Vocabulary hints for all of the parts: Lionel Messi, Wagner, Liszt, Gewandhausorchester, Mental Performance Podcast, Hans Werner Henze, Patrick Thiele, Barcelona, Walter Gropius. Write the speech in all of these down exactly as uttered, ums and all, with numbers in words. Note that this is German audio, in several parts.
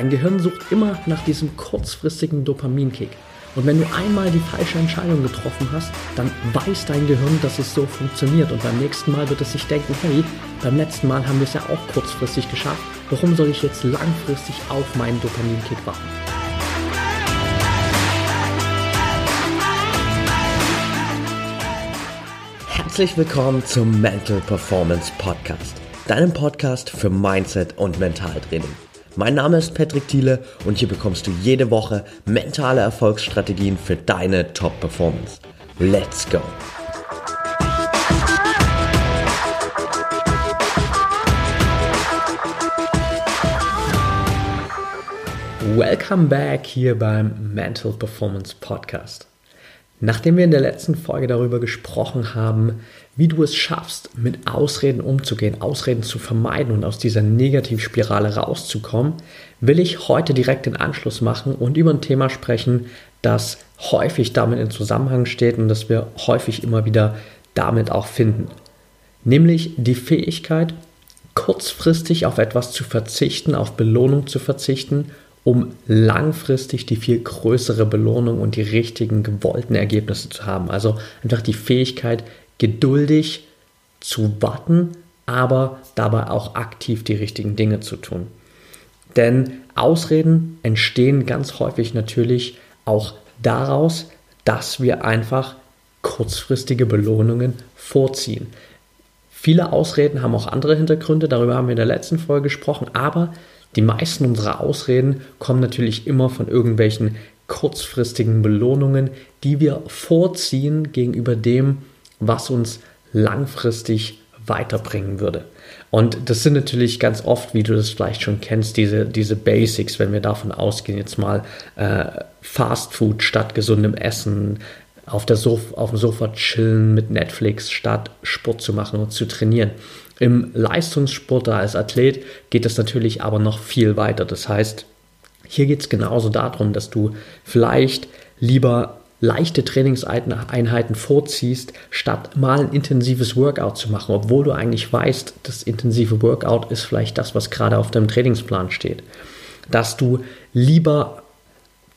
Dein Gehirn sucht immer nach diesem kurzfristigen Dopaminkick. Und wenn du einmal die falsche Entscheidung getroffen hast, dann weiß dein Gehirn, dass es so funktioniert. Und beim nächsten Mal wird es sich denken, hey, beim letzten Mal haben wir es ja auch kurzfristig geschafft. Warum soll ich jetzt langfristig auf meinen Dopaminkick warten? Herzlich willkommen zum Mental Performance Podcast, deinem Podcast für Mindset und Mentaltraining. Mein Name ist Patrick Thiele und hier bekommst du jede Woche mentale Erfolgsstrategien für deine Top-Performance. Let's go! Welcome back hier beim Mental Performance Podcast. Nachdem wir in der letzten Folge darüber gesprochen haben, wie du es schaffst, mit Ausreden umzugehen, Ausreden zu vermeiden und aus dieser Negativspirale rauszukommen, will ich heute direkt den Anschluss machen und über ein Thema sprechen, das häufig damit in Zusammenhang steht und das wir häufig immer wieder damit auch finden. Nämlich die Fähigkeit, kurzfristig auf etwas zu verzichten, auf Belohnung zu verzichten, um langfristig die viel größere Belohnung und die richtigen, gewollten Ergebnisse zu haben. Also einfach die Fähigkeit, geduldig zu warten, aber dabei auch aktiv die richtigen Dinge zu tun. Denn Ausreden entstehen ganz häufig natürlich auch daraus, dass wir einfach kurzfristige Belohnungen vorziehen. Viele Ausreden haben auch andere Hintergründe, darüber haben wir in der letzten Folge gesprochen, aber die meisten unserer Ausreden kommen natürlich immer von irgendwelchen kurzfristigen Belohnungen, die wir vorziehen gegenüber dem, was uns langfristig weiterbringen würde. Und das sind natürlich ganz oft, wie du das vielleicht schon kennst, diese, diese Basics, wenn wir davon ausgehen, jetzt mal äh, Fast Food statt gesundem Essen, auf, der Sof- auf dem Sofa chillen mit Netflix statt Sport zu machen und zu trainieren. Im Leistungssport, da als Athlet, geht es natürlich aber noch viel weiter. Das heißt, hier geht es genauso darum, dass du vielleicht lieber leichte Trainingseinheiten vorziehst, statt mal ein intensives Workout zu machen, obwohl du eigentlich weißt, das intensive Workout ist vielleicht das, was gerade auf deinem Trainingsplan steht. Dass du lieber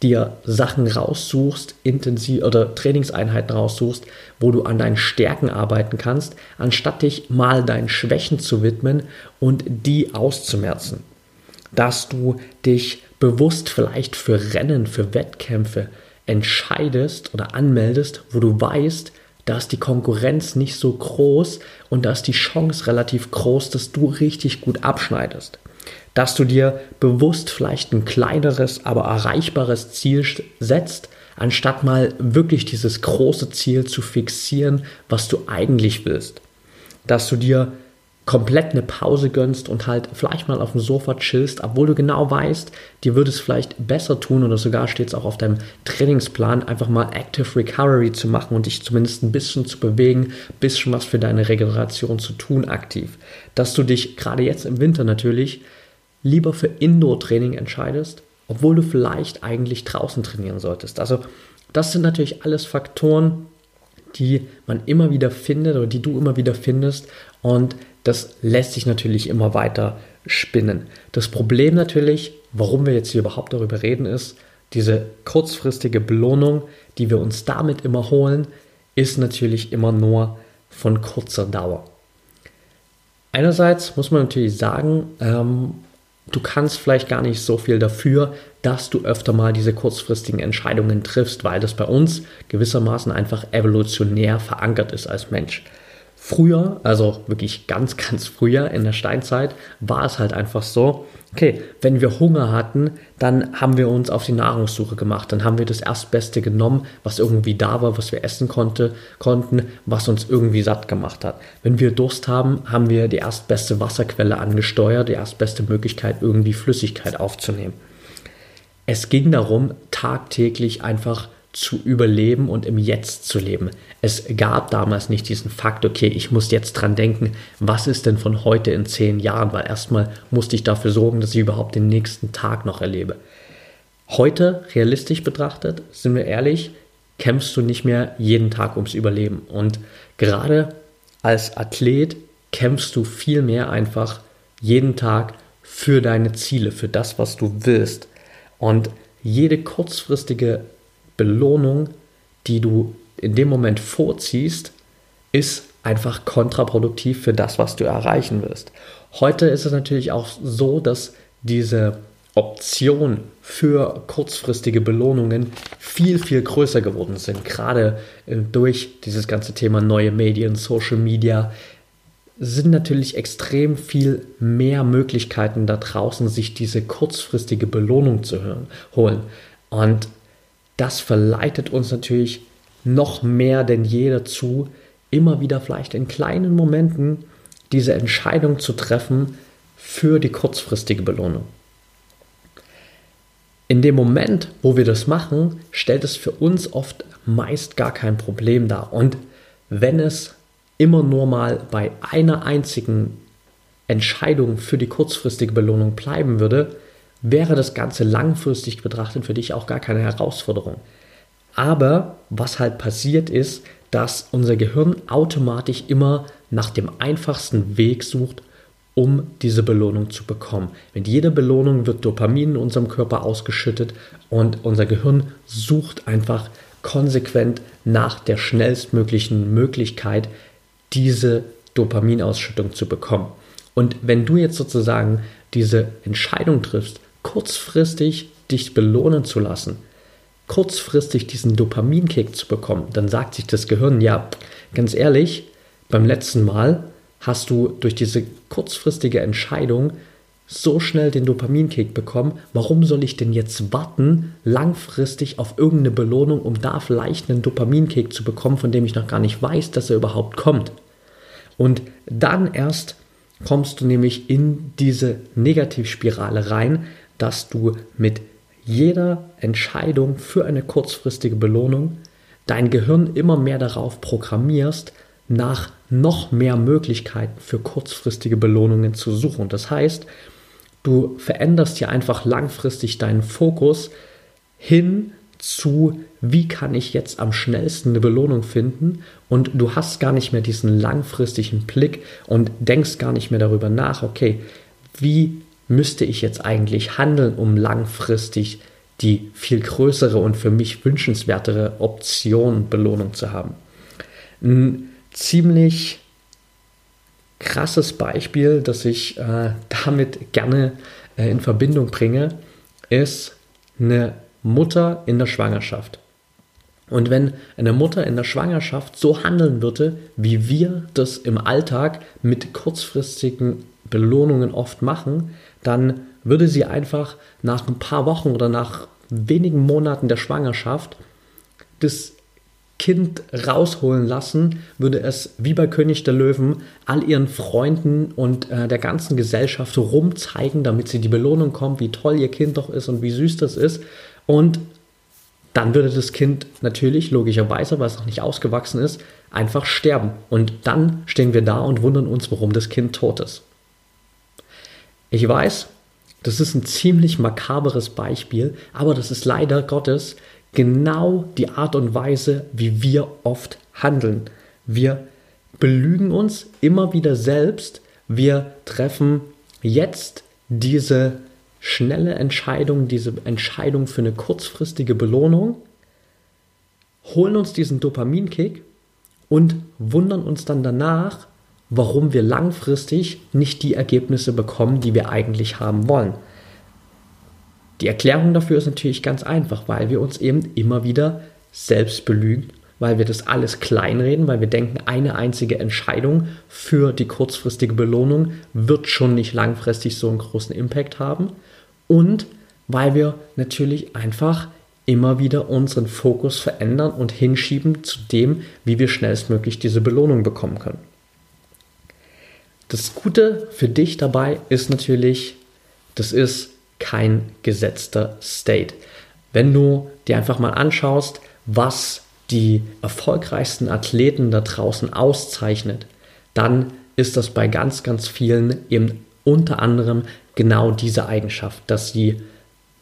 dir Sachen raussuchst, intensiv oder Trainingseinheiten raussuchst, wo du an deinen Stärken arbeiten kannst, anstatt dich mal deinen Schwächen zu widmen und die auszumerzen. Dass du dich bewusst vielleicht für Rennen, für Wettkämpfe entscheidest oder anmeldest, wo du weißt, da ist die Konkurrenz nicht so groß und da ist die Chance relativ groß, dass du richtig gut abschneidest. Dass du dir bewusst vielleicht ein kleineres, aber erreichbares Ziel setzt, anstatt mal wirklich dieses große Ziel zu fixieren, was du eigentlich willst. Dass du dir komplett eine Pause gönnst und halt vielleicht mal auf dem Sofa chillst, obwohl du genau weißt, dir würde es vielleicht besser tun oder sogar steht es auch auf deinem Trainingsplan, einfach mal Active Recovery zu machen und dich zumindest ein bisschen zu bewegen, ein bisschen was für deine Regeneration zu tun aktiv. Dass du dich gerade jetzt im Winter natürlich lieber für Indoor-Training entscheidest, obwohl du vielleicht eigentlich draußen trainieren solltest. Also das sind natürlich alles Faktoren, die man immer wieder findet oder die du immer wieder findest und das lässt sich natürlich immer weiter spinnen. Das Problem natürlich, warum wir jetzt hier überhaupt darüber reden, ist, diese kurzfristige Belohnung, die wir uns damit immer holen, ist natürlich immer nur von kurzer Dauer. Einerseits muss man natürlich sagen, ähm, du kannst vielleicht gar nicht so viel dafür, dass du öfter mal diese kurzfristigen Entscheidungen triffst, weil das bei uns gewissermaßen einfach evolutionär verankert ist als Mensch. Früher, also wirklich ganz, ganz früher in der Steinzeit, war es halt einfach so, okay, wenn wir Hunger hatten, dann haben wir uns auf die Nahrungssuche gemacht, dann haben wir das Erstbeste genommen, was irgendwie da war, was wir essen konnte, konnten, was uns irgendwie satt gemacht hat. Wenn wir Durst haben, haben wir die erstbeste Wasserquelle angesteuert, die erstbeste Möglichkeit, irgendwie Flüssigkeit aufzunehmen. Es ging darum, tagtäglich einfach zu überleben und im Jetzt zu leben. Es gab damals nicht diesen Fakt, okay, ich muss jetzt dran denken, was ist denn von heute in zehn Jahren, weil erstmal musste ich dafür sorgen, dass ich überhaupt den nächsten Tag noch erlebe. Heute, realistisch betrachtet, sind wir ehrlich, kämpfst du nicht mehr jeden Tag ums Überleben. Und gerade als Athlet kämpfst du viel mehr einfach jeden Tag für deine Ziele, für das, was du willst. Und jede kurzfristige Belohnung, die du in dem Moment vorziehst, ist einfach kontraproduktiv für das, was du erreichen willst. Heute ist es natürlich auch so, dass diese Option für kurzfristige Belohnungen viel, viel größer geworden sind. Gerade äh, durch dieses ganze Thema neue Medien, Social Media, sind natürlich extrem viel mehr Möglichkeiten da draußen, sich diese kurzfristige Belohnung zu holen. Und das verleitet uns natürlich noch mehr denn je dazu, immer wieder vielleicht in kleinen Momenten diese Entscheidung zu treffen für die kurzfristige Belohnung. In dem Moment, wo wir das machen, stellt es für uns oft meist gar kein Problem dar. Und wenn es immer nur mal bei einer einzigen Entscheidung für die kurzfristige Belohnung bleiben würde, wäre das Ganze langfristig betrachtet für dich auch gar keine Herausforderung. Aber was halt passiert ist, dass unser Gehirn automatisch immer nach dem einfachsten Weg sucht, um diese Belohnung zu bekommen. Mit jeder Belohnung wird Dopamin in unserem Körper ausgeschüttet und unser Gehirn sucht einfach konsequent nach der schnellstmöglichen Möglichkeit, diese Dopaminausschüttung zu bekommen. Und wenn du jetzt sozusagen diese Entscheidung triffst, kurzfristig dich belohnen zu lassen, kurzfristig diesen Dopaminkick zu bekommen, dann sagt sich das Gehirn, ja, ganz ehrlich, beim letzten Mal hast du durch diese kurzfristige Entscheidung so schnell den Dopaminkick bekommen, warum soll ich denn jetzt warten, langfristig auf irgendeine Belohnung, um da vielleicht einen Dopaminkick zu bekommen, von dem ich noch gar nicht weiß, dass er überhaupt kommt. Und dann erst kommst du nämlich in diese Negativspirale rein, dass du mit jeder Entscheidung für eine kurzfristige Belohnung dein Gehirn immer mehr darauf programmierst, nach noch mehr Möglichkeiten für kurzfristige Belohnungen zu suchen. Das heißt, du veränderst ja einfach langfristig deinen Fokus hin zu, wie kann ich jetzt am schnellsten eine Belohnung finden, und du hast gar nicht mehr diesen langfristigen Blick und denkst gar nicht mehr darüber nach, okay, wie müsste ich jetzt eigentlich handeln, um langfristig die viel größere und für mich wünschenswertere Option Belohnung zu haben. Ein ziemlich krasses Beispiel, das ich äh, damit gerne äh, in Verbindung bringe, ist eine Mutter in der Schwangerschaft. Und wenn eine Mutter in der Schwangerschaft so handeln würde, wie wir das im Alltag mit kurzfristigen Belohnungen oft machen, dann würde sie einfach nach ein paar Wochen oder nach wenigen Monaten der Schwangerschaft das Kind rausholen lassen, würde es wie bei König der Löwen all ihren Freunden und äh, der ganzen Gesellschaft rumzeigen, damit sie die Belohnung kommt, wie toll ihr Kind doch ist und wie süß das ist. Und dann würde das Kind natürlich, logischerweise, weil es noch nicht ausgewachsen ist, einfach sterben. Und dann stehen wir da und wundern uns, warum das Kind tot ist. Ich weiß, das ist ein ziemlich makaberes Beispiel, aber das ist leider Gottes genau die Art und Weise, wie wir oft handeln. Wir belügen uns immer wieder selbst. Wir treffen jetzt diese schnelle Entscheidung, diese Entscheidung für eine kurzfristige Belohnung, holen uns diesen Dopaminkick und wundern uns dann danach, warum wir langfristig nicht die Ergebnisse bekommen, die wir eigentlich haben wollen. Die Erklärung dafür ist natürlich ganz einfach, weil wir uns eben immer wieder selbst belügen, weil wir das alles kleinreden, weil wir denken, eine einzige Entscheidung für die kurzfristige Belohnung wird schon nicht langfristig so einen großen Impact haben, und weil wir natürlich einfach immer wieder unseren Fokus verändern und hinschieben zu dem, wie wir schnellstmöglich diese Belohnung bekommen können. Das Gute für dich dabei ist natürlich, das ist kein gesetzter State. Wenn du dir einfach mal anschaust, was die erfolgreichsten Athleten da draußen auszeichnet, dann ist das bei ganz, ganz vielen eben unter anderem genau diese Eigenschaft, dass sie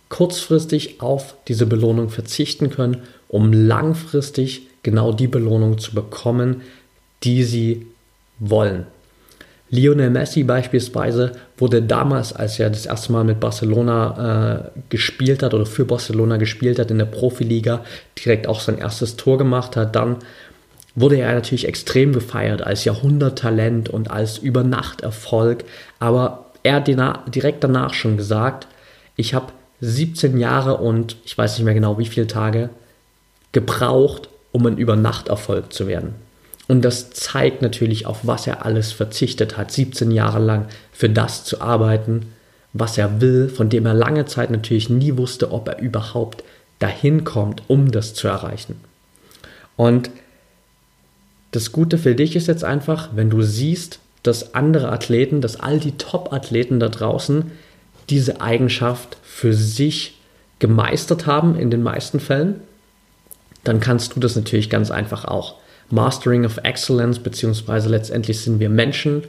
kurzfristig auf diese Belohnung verzichten können, um langfristig genau die Belohnung zu bekommen, die sie wollen. Lionel Messi beispielsweise wurde damals, als er das erste Mal mit Barcelona äh, gespielt hat oder für Barcelona gespielt hat in der Profiliga, direkt auch sein erstes Tor gemacht hat, dann wurde er natürlich extrem gefeiert als Jahrhunderttalent und als Übernachterfolg. Aber er hat direkt danach schon gesagt, ich habe siebzehn Jahre und ich weiß nicht mehr genau wie viele Tage gebraucht, um ein Übernachterfolg zu werden. Und das zeigt natürlich, auf was er alles verzichtet hat, siebzehn Jahre lang für das zu arbeiten, was er will, von dem er lange Zeit natürlich nie wusste, ob er überhaupt dahin kommt, um das zu erreichen. Und das Gute für dich ist jetzt einfach, wenn du siehst, dass andere Athleten, dass all die Top-Athleten da draußen diese Eigenschaft für sich gemeistert haben in den meisten Fällen, dann kannst du das natürlich ganz einfach auch. Mastering of Excellence, beziehungsweise letztendlich sind wir Menschen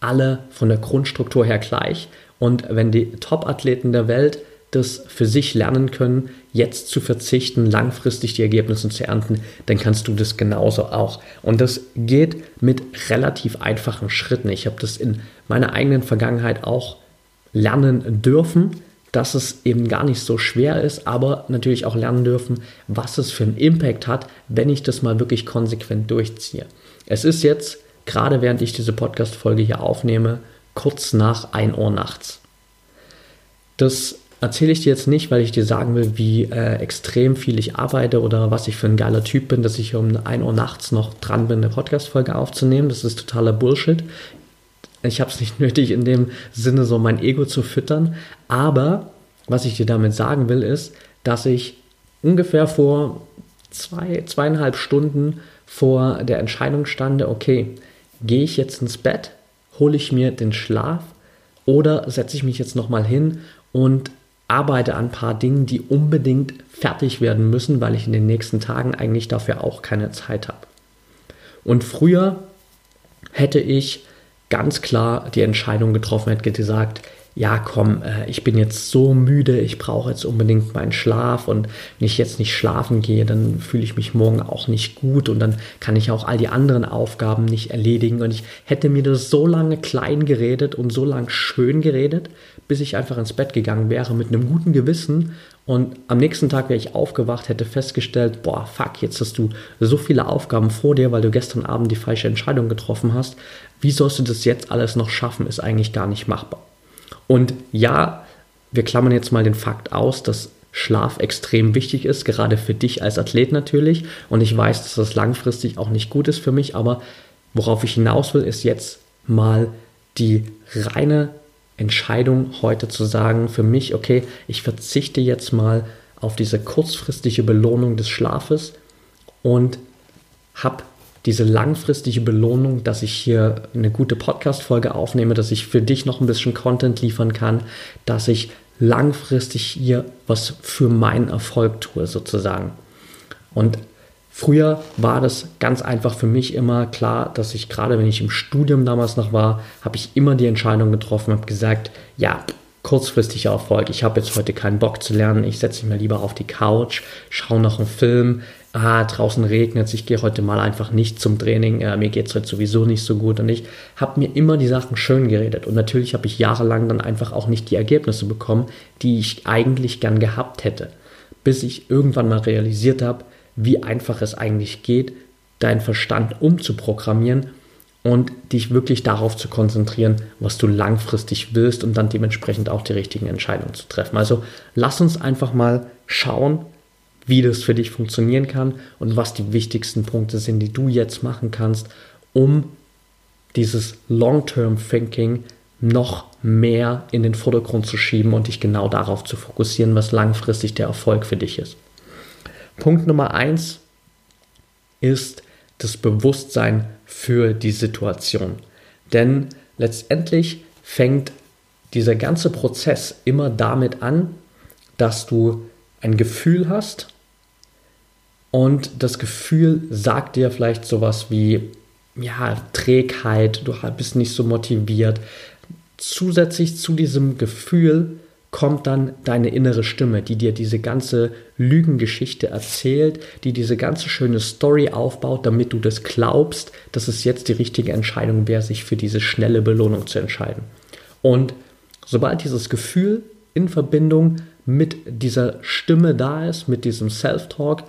alle von der Grundstruktur her gleich. Und wenn die Top-Athleten der Welt das für sich lernen können, jetzt zu verzichten, langfristig die Ergebnisse zu ernten, dann kannst du das genauso auch. Und das geht mit relativ einfachen Schritten. Ich habe das in meiner eigenen Vergangenheit auch lernen dürfen, dass es eben gar nicht so schwer ist, aber natürlich auch lernen dürfen, was es für einen Impact hat, wenn ich das mal wirklich konsequent durchziehe. Es ist jetzt, gerade während ich diese Podcast-Folge hier aufnehme, kurz nach ein Uhr nachts. Das erzähle ich dir jetzt nicht, weil ich dir sagen will, wie äh, extrem viel ich arbeite oder was ich für ein geiler Typ bin, dass ich um ein Uhr nachts noch dran bin, eine Podcast-Folge aufzunehmen. Das ist totaler Bullshit. Ich habe es nicht nötig, in dem Sinne so mein Ego zu füttern. Aber was ich dir damit sagen will, ist, dass ich ungefähr vor zwei, zweieinhalb Stunden vor der Entscheidung stande, okay, gehe ich jetzt ins Bett, hole ich mir den Schlaf oder setze ich mich jetzt nochmal hin und arbeite an ein paar Dingen, die unbedingt fertig werden müssen, weil ich in den nächsten Tagen eigentlich dafür auch keine Zeit habe. Und früher hätte ich ganz klar die Entscheidung getroffen, hätte gesagt, ja komm, ich bin jetzt so müde, ich brauche jetzt unbedingt meinen Schlaf und wenn ich jetzt nicht schlafen gehe, dann fühle ich mich morgen auch nicht gut und dann kann ich auch all die anderen Aufgaben nicht erledigen und ich hätte mir das so lange klein geredet und so lange schön geredet, bis ich einfach ins Bett gegangen wäre mit einem guten Gewissen und am nächsten Tag wäre ich aufgewacht, hätte festgestellt, boah, fuck, jetzt hast du so viele Aufgaben vor dir, weil du gestern Abend die falsche Entscheidung getroffen hast, wie sollst du das jetzt alles noch schaffen, ist eigentlich gar nicht machbar. Und ja, wir klammern jetzt mal den Fakt aus, dass Schlaf extrem wichtig ist, gerade für dich als Athlet natürlich. Und ich weiß, dass das langfristig auch nicht gut ist für mich, aber worauf ich hinaus will, ist jetzt mal die reine Entscheidung heute zu sagen, für mich, okay, ich verzichte jetzt mal auf diese kurzfristige Belohnung des Schlafes und habe diese langfristige Belohnung, dass ich hier eine gute Podcast-Folge aufnehme, dass ich für dich noch ein bisschen Content liefern kann, dass ich langfristig hier was für meinen Erfolg tue sozusagen. Und früher war das ganz einfach für mich immer klar, dass ich gerade, wenn ich im Studium damals noch war, habe ich immer die Entscheidung getroffen, habe gesagt, ja, kurzfristiger Erfolg, ich habe jetzt heute keinen Bock zu lernen, ich setze mich mal lieber auf die Couch, schaue noch einen Film, ah, draußen regnet es, ich gehe heute mal einfach nicht zum Training, äh, mir geht es heute sowieso nicht so gut und ich habe mir immer die Sachen schön geredet und natürlich habe ich jahrelang dann einfach auch nicht die Ergebnisse bekommen, die ich eigentlich gern gehabt hätte, bis ich irgendwann mal realisiert habe, wie einfach es eigentlich geht, deinen Verstand umzuprogrammieren und dich wirklich darauf zu konzentrieren, was du langfristig willst und dann dementsprechend auch die richtigen Entscheidungen zu treffen. Also lass uns einfach mal schauen, wie das für dich funktionieren kann und was die wichtigsten Punkte sind, die du jetzt machen kannst, um dieses Long-Term-Thinking noch mehr in den Vordergrund zu schieben und dich genau darauf zu fokussieren, was langfristig der Erfolg für dich ist. Punkt Nummer eins ist das Bewusstsein für die Situation. Denn letztendlich fängt dieser ganze Prozess immer damit an, dass du ein Gefühl hast und das Gefühl sagt dir vielleicht sowas wie ja, Trägheit, du bist nicht so motiviert. Zusätzlich zu diesem Gefühl kommt dann deine innere Stimme, die dir diese ganze Lügengeschichte erzählt, die diese ganze schöne Story aufbaut, damit du das glaubst, dass es jetzt die richtige Entscheidung wäre, sich für diese schnelle Belohnung zu entscheiden. Und sobald dieses Gefühl in Verbindung mit dieser Stimme da ist, mit diesem Self-Talk,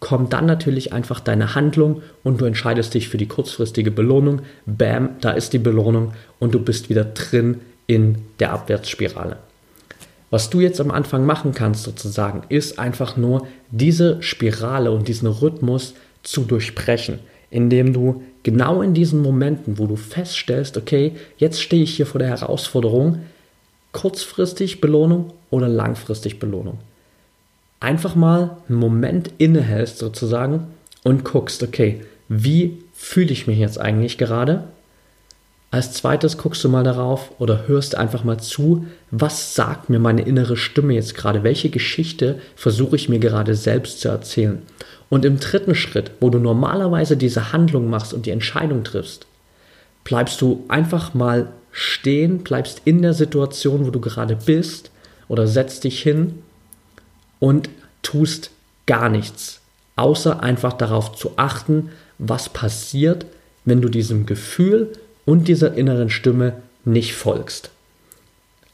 kommt dann natürlich einfach deine Handlung und du entscheidest dich für die kurzfristige Belohnung. Bam, da ist die Belohnung und du bist wieder drin in der Abwärtsspirale. Was du jetzt am Anfang machen kannst sozusagen, ist einfach nur diese Spirale und diesen Rhythmus zu durchbrechen, indem du genau in diesen Momenten, wo du feststellst, okay, jetzt stehe ich hier vor der Herausforderung, kurzfristig Belohnung oder langfristig Belohnung. Einfach mal einen Moment innehältst sozusagen und guckst, okay, wie fühle ich mich jetzt eigentlich gerade? Als zweites guckst du mal darauf oder hörst einfach mal zu, was sagt mir meine innere Stimme jetzt gerade? Welche Geschichte versuche ich mir gerade selbst zu erzählen? Und im dritten Schritt, wo du normalerweise diese Handlung machst und die Entscheidung triffst, bleibst du einfach mal stehen, bleibst in der Situation, wo du gerade bist oder setzt dich hin und tust gar nichts, außer einfach darauf zu achten, was passiert, wenn du diesem Gefühl und dieser inneren Stimme nicht folgst.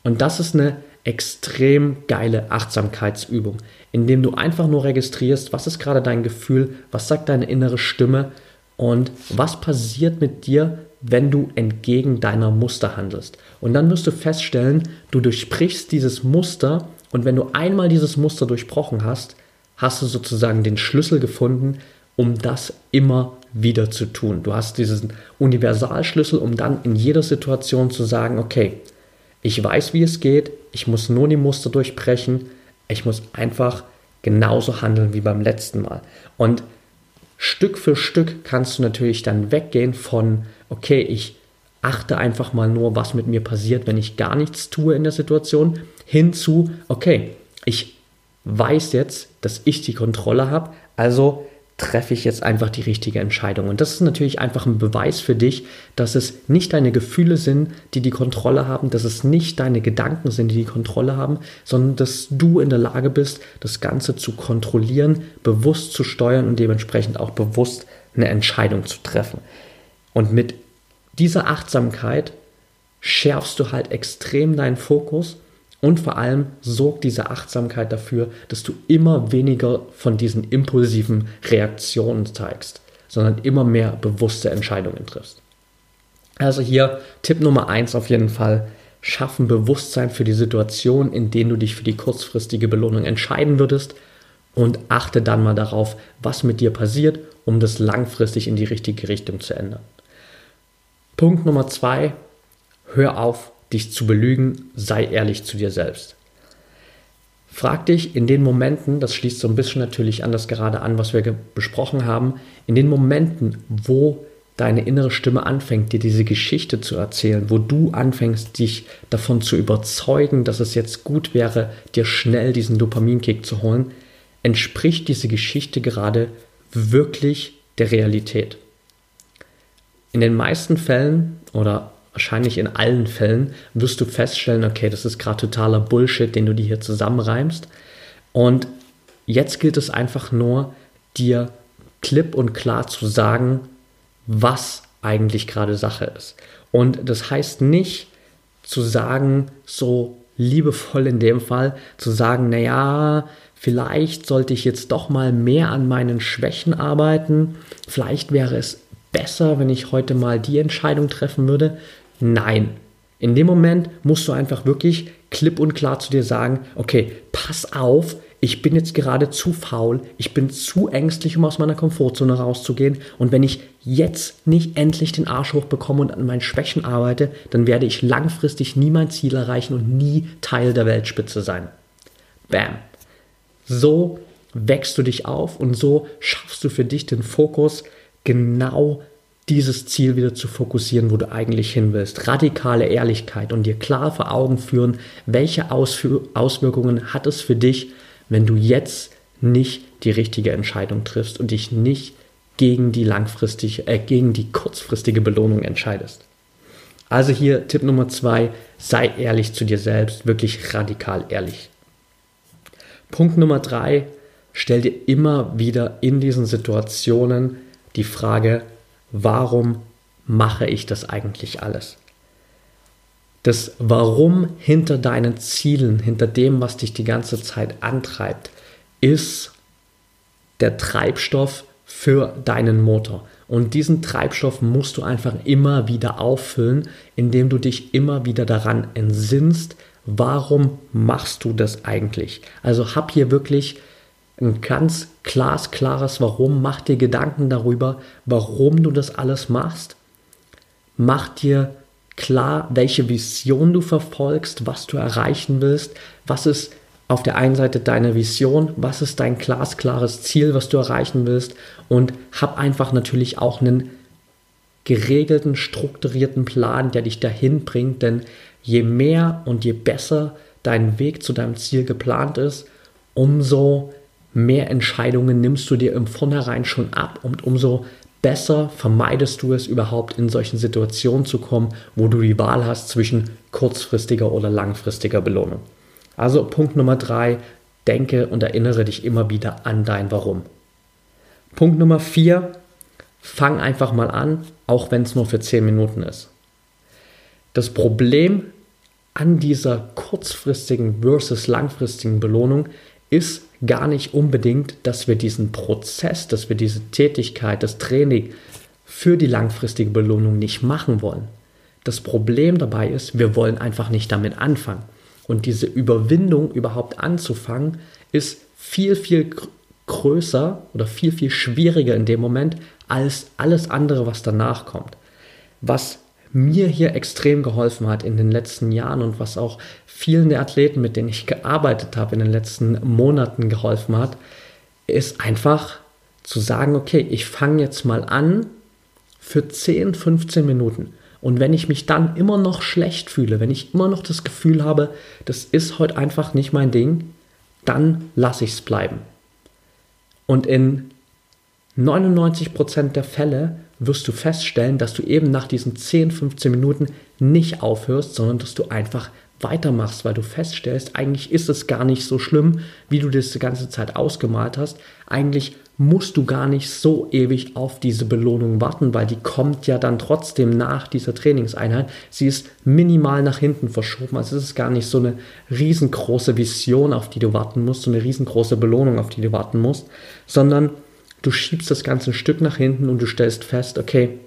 Und das ist eine extrem geile Achtsamkeitsübung, indem du einfach nur registrierst, was ist gerade dein Gefühl, was sagt deine innere Stimme und was passiert mit dir, wenn du entgegen deiner Muster handelst. Und dann wirst du feststellen, du durchbrichst dieses Muster und wenn du einmal dieses Muster durchbrochen hast, hast du sozusagen den Schlüssel gefunden, um das immer wieder zu tun. Du hast diesen Universalschlüssel, um dann in jeder Situation zu sagen, okay, ich weiß, wie es geht, ich muss nur die Muster durchbrechen, ich muss einfach genauso handeln wie beim letzten Mal. Und Stück für Stück kannst du natürlich dann weggehen von, okay, ich achte einfach mal nur, was mit mir passiert, wenn ich gar nichts tue in der Situation, hin zu, okay, ich weiß jetzt, dass ich die Kontrolle habe, also treffe ich jetzt einfach die richtige Entscheidung. Und das ist natürlich einfach ein Beweis für dich, dass es nicht deine Gefühle sind, die die Kontrolle haben, dass es nicht deine Gedanken sind, die die Kontrolle haben, sondern dass du in der Lage bist, das Ganze zu kontrollieren, bewusst zu steuern und dementsprechend auch bewusst eine Entscheidung zu treffen. Und mit dieser Achtsamkeit schärfst du halt extrem deinen Fokus. Und vor allem sorgt diese Achtsamkeit dafür, dass du immer weniger von diesen impulsiven Reaktionen zeigst, sondern immer mehr bewusste Entscheidungen triffst. Also hier Tipp Nummer eins auf jeden Fall, schaffen Bewusstsein für die Situation, in denen du dich für die kurzfristige Belohnung entscheiden würdest und achte dann mal darauf, was mit dir passiert, um das langfristig in die richtige Richtung zu ändern. Punkt Nummer zwei, hör auf, dich zu belügen, sei ehrlich zu dir selbst. Frag dich in den Momenten, das schließt so ein bisschen natürlich an das gerade an, was wir ge- besprochen haben, in den Momenten, wo deine innere Stimme anfängt, dir diese Geschichte zu erzählen, wo du anfängst, dich davon zu überzeugen, dass es jetzt gut wäre, dir schnell diesen Dopaminkick zu holen, entspricht diese Geschichte gerade wirklich der Realität. In den meisten Fällen oder wahrscheinlich in allen Fällen wirst du feststellen, okay, das ist gerade totaler Bullshit, den du dir hier zusammenreimst. Und jetzt gilt es einfach nur, dir klipp und klar zu sagen, was eigentlich gerade Sache ist. Und das heißt nicht zu sagen, so liebevoll in dem Fall, zu sagen, naja, vielleicht sollte ich jetzt doch mal mehr an meinen Schwächen arbeiten. Vielleicht wäre es besser, wenn ich heute mal die Entscheidung treffen würde. Nein, in dem Moment musst du einfach wirklich klipp und klar zu dir sagen, okay, pass auf, ich bin jetzt gerade zu faul, ich bin zu ängstlich, um aus meiner Komfortzone rauszugehen und wenn ich jetzt nicht endlich den Arsch hochbekomme und an meinen Schwächen arbeite, dann werde ich langfristig nie mein Ziel erreichen und nie Teil der Weltspitze sein. Bam. So wächst du dich auf und so schaffst du für dich den Fokus, genau dieses Ziel wieder zu fokussieren, wo du eigentlich hin willst. Radikale Ehrlichkeit und dir klar vor Augen führen, welche Ausfü- Auswirkungen hat es für dich, wenn du jetzt nicht die richtige Entscheidung triffst und dich nicht gegen die langfristige, äh, gegen die kurzfristige Belohnung entscheidest. Also hier Tipp Nummer zwei, sei ehrlich zu dir selbst, wirklich radikal ehrlich. Punkt Nummer drei, stell dir immer wieder in diesen Situationen die Frage, warum mache ich das eigentlich alles? Das Warum hinter deinen Zielen, hinter dem, was dich die ganze Zeit antreibt, ist der Treibstoff für deinen Motor. Und diesen Treibstoff musst du einfach immer wieder auffüllen, indem du dich immer wieder daran entsinnst, warum machst du das eigentlich? Also hab hier wirklich ein ganz glasklares Warum, mach dir Gedanken darüber, warum du das alles machst. Mach dir klar, welche Vision du verfolgst, was du erreichen willst, was ist auf der einen Seite deine Vision, was ist dein glasklares Ziel, was du erreichen willst, und hab einfach natürlich auch einen geregelten, strukturierten Plan, der dich dahin bringt, denn je mehr und je besser dein Weg zu deinem Ziel geplant ist, umso mehr Entscheidungen nimmst du dir im Vornherein schon ab und umso besser vermeidest du es überhaupt, in solchen Situationen zu kommen, wo du die Wahl hast zwischen kurzfristiger oder langfristiger Belohnung. Also Punkt Nummer drei, denke und erinnere dich immer wieder an dein Warum. Punkt Nummer vier, fang einfach mal an, auch wenn es nur für zehn Minuten ist. Das Problem an dieser kurzfristigen versus langfristigen Belohnung ist gar nicht unbedingt, dass wir diesen Prozess, dass wir diese Tätigkeit, das Training für die langfristige Belohnung nicht machen wollen. Das Problem dabei ist, wir wollen einfach nicht damit anfangen. Und diese Überwindung, überhaupt anzufangen, ist viel, viel gr- größer oder viel, viel schwieriger in dem Moment als alles andere, was danach kommt. Was mir hier extrem geholfen hat in den letzten Jahren und was auch vielen der Athleten, mit denen ich gearbeitet habe, in den letzten Monaten geholfen hat, ist einfach zu sagen, okay, ich fange jetzt mal an für zehn, fünfzehn Minuten. Und wenn ich mich dann immer noch schlecht fühle, wenn ich immer noch das Gefühl habe, das ist heute einfach nicht mein Ding, dann lasse ich es bleiben. Und in neunundneunzig Prozent der Fälle wirst du feststellen, dass du eben nach diesen zehn, fünfzehn Minuten nicht aufhörst, sondern dass du einfach weitermachst, weil du feststellst, eigentlich ist es gar nicht so schlimm, wie du das die ganze Zeit ausgemalt hast. Eigentlich musst du gar nicht so ewig auf diese Belohnung warten, weil die kommt ja dann trotzdem nach dieser Trainingseinheit. Sie ist minimal nach hinten verschoben, also es ist gar nicht so eine riesengroße Vision, auf die du warten musst, so eine riesengroße Belohnung, auf die du warten musst, sondern du schiebst das ganze ein Stück nach hinten und du stellst fest, okay,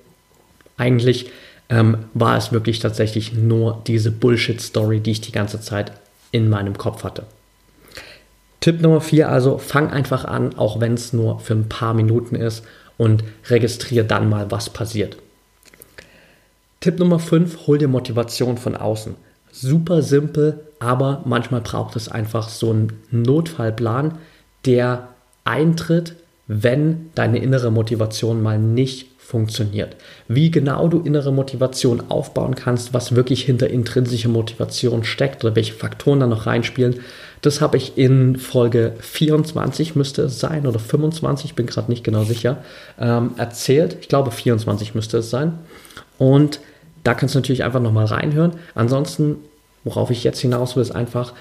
eigentlich ähm, war es wirklich tatsächlich nur diese Bullshit-Story, die ich die ganze Zeit in meinem Kopf hatte. Tipp Nummer vier, also fang einfach an, auch wenn es nur für ein paar Minuten ist, und registriere dann mal, was passiert. Tipp Nummer fünf, hol dir Motivation von außen. Super simpel, aber manchmal braucht es einfach so einen Notfallplan, der eintritt, wenn deine innere Motivation mal nicht funktioniert. Wie genau du innere Motivation aufbauen kannst, was wirklich hinter intrinsischer Motivation steckt oder welche Faktoren da noch reinspielen, das habe ich in Folge vierundzwanzig, müsste es sein, oder fünfundzwanzig, ich bin gerade nicht genau sicher, ähm, erzählt. Ich glaube vierundzwanzig müsste es sein. Und da kannst du natürlich einfach nochmal reinhören. Ansonsten, worauf ich jetzt hinaus will, ist einfach,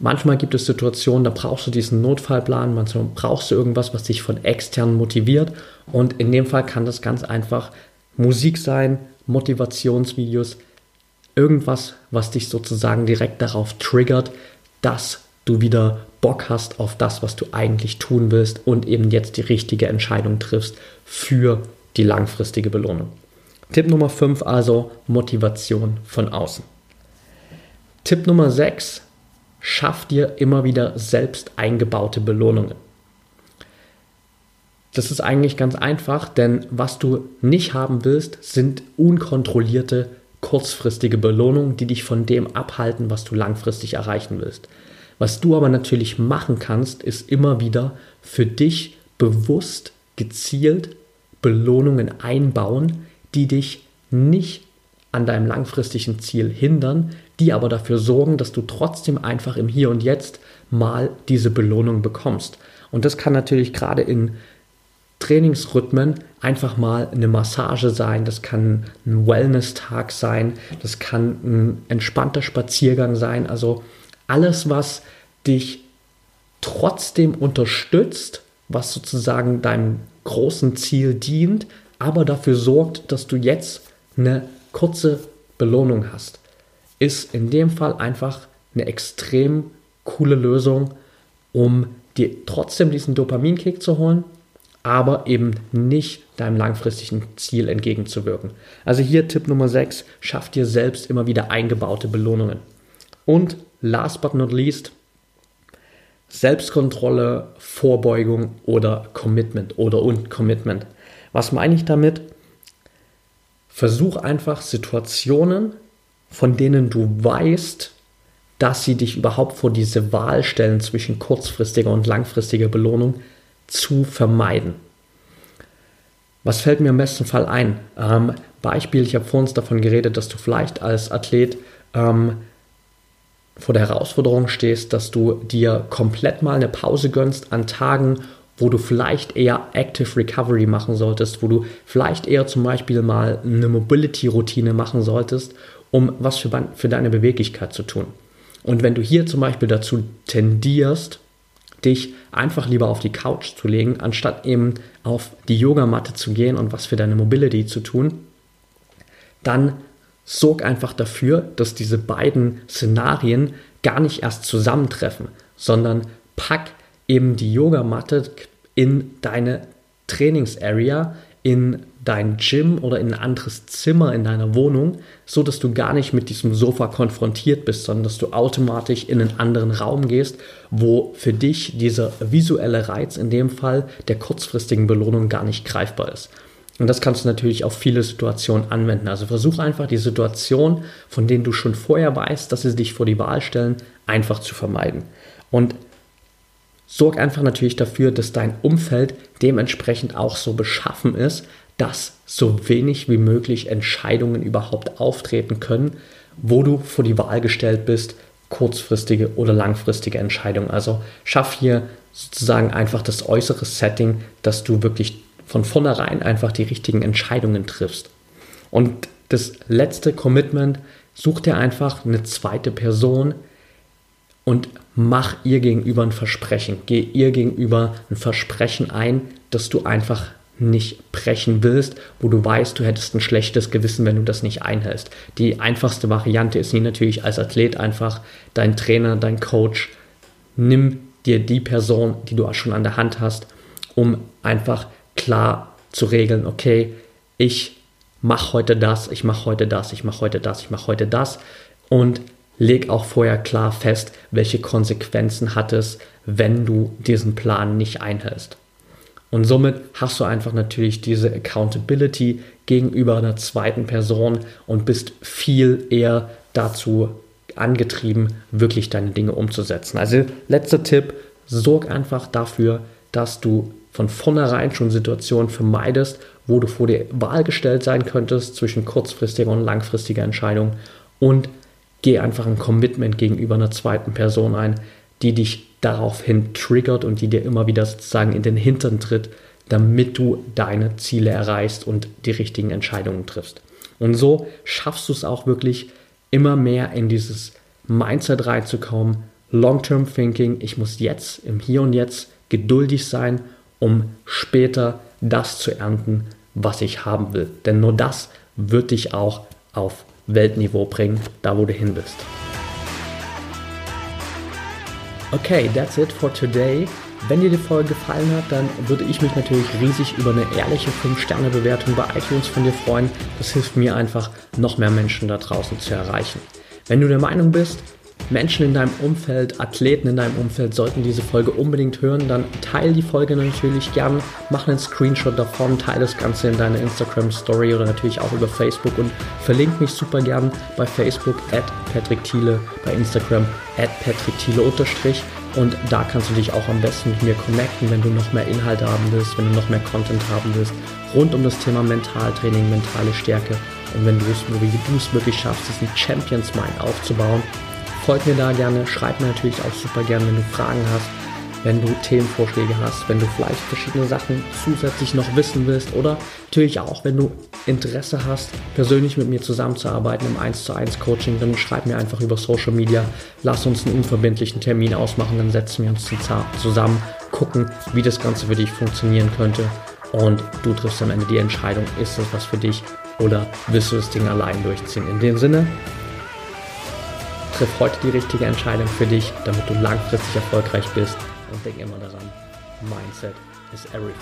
manchmal gibt es Situationen, da brauchst du diesen Notfallplan, manchmal brauchst du irgendwas, was dich von extern motiviert, und in dem Fall kann das ganz einfach Musik sein, Motivationsvideos, irgendwas, was dich sozusagen direkt darauf triggert, dass du wieder Bock hast auf das, was du eigentlich tun willst und eben jetzt die richtige Entscheidung triffst für die langfristige Belohnung. Tipp Nummer fünf, also Motivation von außen. Tipp Nummer sechs, schaff dir immer wieder selbst eingebaute Belohnungen. Das ist eigentlich ganz einfach, denn was du nicht haben willst, sind unkontrollierte, kurzfristige Belohnungen, die dich von dem abhalten, was du langfristig erreichen willst. Was du aber natürlich machen kannst, ist immer wieder für dich bewusst, gezielt Belohnungen einbauen, die dich nicht an deinem langfristigen Ziel hindern, die aber dafür sorgen, dass du trotzdem einfach im Hier und Jetzt mal diese Belohnung bekommst. Und das kann natürlich gerade in Trainingsrhythmen einfach mal eine Massage sein, das kann ein Wellness-Tag sein, das kann ein entspannter Spaziergang sein. Also alles, was dich trotzdem unterstützt, was sozusagen deinem großen Ziel dient, aber dafür sorgt, dass du jetzt eine kurze Belohnung hast, ist in dem Fall einfach eine extrem coole Lösung, um dir trotzdem diesen Dopaminkick zu holen, aber eben nicht deinem langfristigen Ziel entgegenzuwirken. Also hier Tipp Nummer sechs, schaff dir selbst immer wieder eingebaute Belohnungen. Und last but not least, Selbstkontrolle, Vorbeugung oder Commitment oder und Commitment. Was meine ich damit? Versuch einfach Situationen, von denen du weißt, dass sie dich überhaupt vor diese Wahl stellen zwischen kurzfristiger und langfristiger Belohnung, zu vermeiden. Was fällt mir im besten Fall ein? Ähm, Beispiel, ich habe vor uns davon geredet, dass du vielleicht als Athlet ähm, vor der Herausforderung stehst, dass du dir komplett mal eine Pause gönnst an Tagen, wo du vielleicht eher Active Recovery machen solltest, wo du vielleicht eher zum Beispiel mal eine Mobility-Routine machen solltest, um was für, für deine Beweglichkeit zu tun. Und wenn du hier zum Beispiel dazu tendierst, dich einfach lieber auf die Couch zu legen, anstatt eben auf die Yogamatte zu gehen und was für deine Mobility zu tun, dann sorg einfach dafür, dass diese beiden Szenarien gar nicht erst zusammentreffen, sondern pack eben die Yogamatte in deine Trainingsarea, in dein Gym oder in ein anderes Zimmer in deiner Wohnung, so dass du gar nicht mit diesem Sofa konfrontiert bist, sondern dass du automatisch in einen anderen Raum gehst, wo für dich dieser visuelle Reiz in dem Fall der kurzfristigen Belohnung gar nicht greifbar ist. Und das kannst du natürlich auf viele Situationen anwenden. Also versuch einfach die Situation, von denen du schon vorher weißt, dass sie dich vor die Wahl stellen, einfach zu vermeiden. Und sorg einfach natürlich dafür, dass dein Umfeld dementsprechend auch so beschaffen ist, dass so wenig wie möglich Entscheidungen überhaupt auftreten können, wo du vor die Wahl gestellt bist, kurzfristige oder langfristige Entscheidungen. Also schaff hier sozusagen einfach das äußere Setting, dass du wirklich von vornherein einfach die richtigen Entscheidungen triffst. Und das letzte Commitment, such dir einfach eine zweite Person und mach ihr gegenüber ein Versprechen. Geh ihr gegenüber ein Versprechen ein, dass du einfach nicht brechen willst, wo du weißt, du hättest ein schlechtes Gewissen, wenn du das nicht einhältst. Die einfachste Variante ist natürlich als Athlet einfach dein Trainer, dein Coach. Nimm dir die Person, die du schon an der Hand hast, um einfach klar zu regeln, okay, ich mache heute das, ich mache heute das, ich mache heute das, ich mache heute das und leg auch vorher klar fest, welche Konsequenzen hat es, wenn du diesen Plan nicht einhältst. Und somit hast du einfach natürlich diese Accountability gegenüber einer zweiten Person und bist viel eher dazu angetrieben, wirklich deine Dinge umzusetzen. Also letzter Tipp, sorg einfach dafür, dass du von vornherein schon Situationen vermeidest, wo du vor die Wahl gestellt sein könntest zwischen kurzfristiger und langfristiger Entscheidung, und geh einfach ein Commitment gegenüber einer zweiten Person ein, die dich daraufhin triggert und die dir immer wieder sozusagen in den Hintern tritt, damit du deine Ziele erreichst und die richtigen Entscheidungen triffst. Und so schaffst du es auch wirklich, immer mehr in dieses Mindset reinzukommen, Long-Term Thinking, ich muss jetzt im Hier und Jetzt geduldig sein, um später das zu ernten, was ich haben will. Denn nur das wird dich auch auf Weltniveau bringen, da wo du hin bist. Okay, that's it for today. Wenn dir die Folge gefallen hat, dann würde ich mich natürlich riesig über eine ehrliche fünf Sterne Bewertung bei iTunes von dir freuen. Das hilft mir einfach, noch mehr Menschen da draußen zu erreichen. Wenn du der Meinung bist, Menschen in deinem Umfeld, Athleten in deinem Umfeld sollten diese Folge unbedingt hören, dann teile die Folge natürlich gerne, mach einen Screenshot davon, teile das Ganze in deine Instagram-Story oder natürlich auch über Facebook und verlinke mich super gern bei Facebook at Patrick Thiele, bei Instagram at Patrick Thiele unterstrich, und da kannst du dich auch am besten mit mir connecten, wenn du noch mehr Inhalte haben willst, wenn du noch mehr Content haben willst, rund um das Thema Mentaltraining, mentale Stärke, und wenn du es wirklich schaffst, diesen Champions Mind aufzubauen. Folgt mir da gerne, schreib mir natürlich auch super gerne, wenn du Fragen hast. wenn du Themenvorschläge hast, wenn du vielleicht verschiedene Sachen zusätzlich noch wissen willst oder natürlich auch, wenn du Interesse hast, persönlich mit mir zusammenzuarbeiten im eins zu eins Coaching, dann schreib mir einfach über Social Media, lass uns einen unverbindlichen Termin ausmachen, dann setzen wir uns zusammen, gucken, wie das Ganze für dich funktionieren könnte und du triffst am Ende die Entscheidung, ist das was für dich oder willst du das Ding allein durchziehen. In dem Sinne, triff heute die richtige Entscheidung für dich, damit du langfristig erfolgreich bist. Und denk immer daran, Mindset is everything.